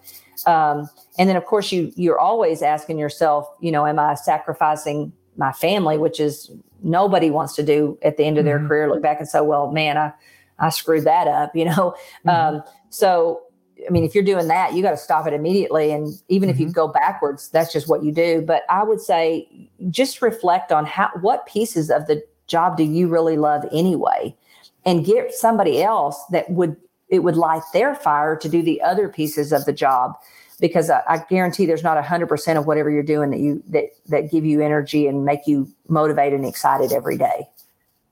And then, of course, you're always asking yourself, you know, am I sacrificing my family, which is nobody wants to do at the end of their mm-hmm. career, look back and say, well, man, I screwed that up, you know? Mm-hmm. So, I mean, if you're doing that, you got to stop it immediately. And even mm-hmm. if you go backwards, that's just what you do. But I would say just reflect on what pieces of the job do you really love anyway, and get somebody else that would light their fire to do the other pieces of the job. Because I guarantee there's not 100% of whatever you're doing that give you energy and make you motivated and excited every day.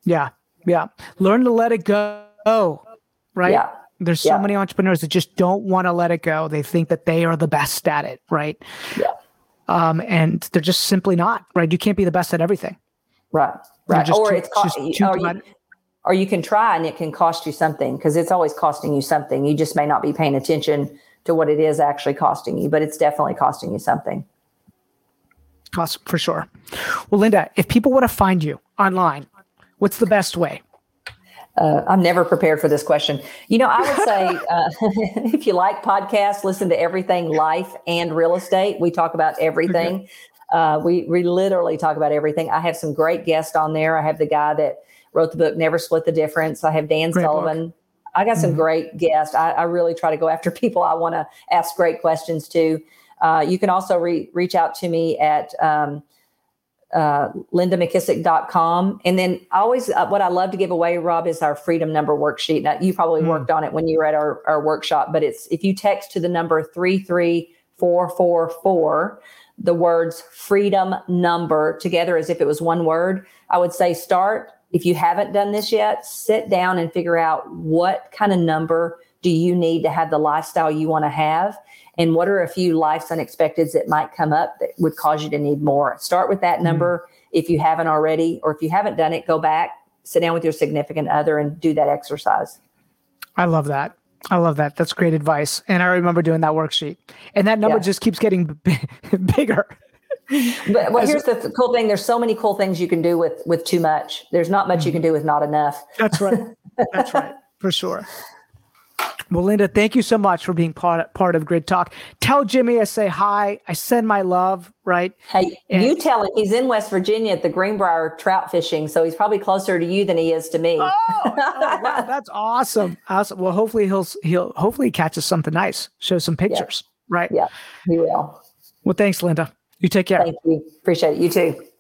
Yeah. Yeah. Learn to let it go. Right. Yeah. There's so many entrepreneurs that just don't want to let it go. They think that they are the best at it. Right. Yeah. And they're just simply not, right. You can't be the best at everything. Right. Right. Or you can try and it can cost you something, because it's always costing you something. You just may not be paying attention to what it is actually costing you, but it's definitely costing you something. Cost for sure. Well, Linda, if people want to find you online, what's the best way? I'm never prepared for this question. You know, I would say if you like podcasts, listen to Everything Life and Real Estate. We talk about everything. Mm-hmm. We literally talk about everything. I have some great guests on there. I have the guy that wrote the book, Never Split the Difference. I have Dan Sullivan. Book. I got some mm-hmm. great guests. I really try to go after people I want to ask great questions to. You can also reach out to me at lindamckissick.com. And then always what I love to give away, Rob, is our Freedom Number worksheet. Now, you probably worked on it when you were at our workshop, but it's if you text to the number 33444, the words Freedom Number together as if it was one word, I would say start. If you haven't done this yet, sit down and figure out what kind of number do you need to have the lifestyle you want to have, and what are a few life's unexpecteds that might come up that would cause you to need more. Start with that number if you haven't already, or if you haven't done it, go back, sit down with your significant other and do that exercise. I love that. I love that. That's great advice. And I remember doing that worksheet, and that number just keeps getting bigger. But well, here's the cool thing. There's so many cool things you can do with too much. There's not much you can do with not enough. That's right. That's right. For sure. Well, Linda, thank you so much for being part of Grid Talk. Tell Jimmy I say hi. I send my love, right? Hey, you tell him he's in West Virginia at the Greenbrier trout fishing, so he's probably closer to you than he is to me. Oh wow, that's awesome. Awesome. Well, hopefully he'll catches something nice. Show some pictures, right? Yeah, he will. Well, thanks, Linda. You take care. Thank you. Appreciate it. You too.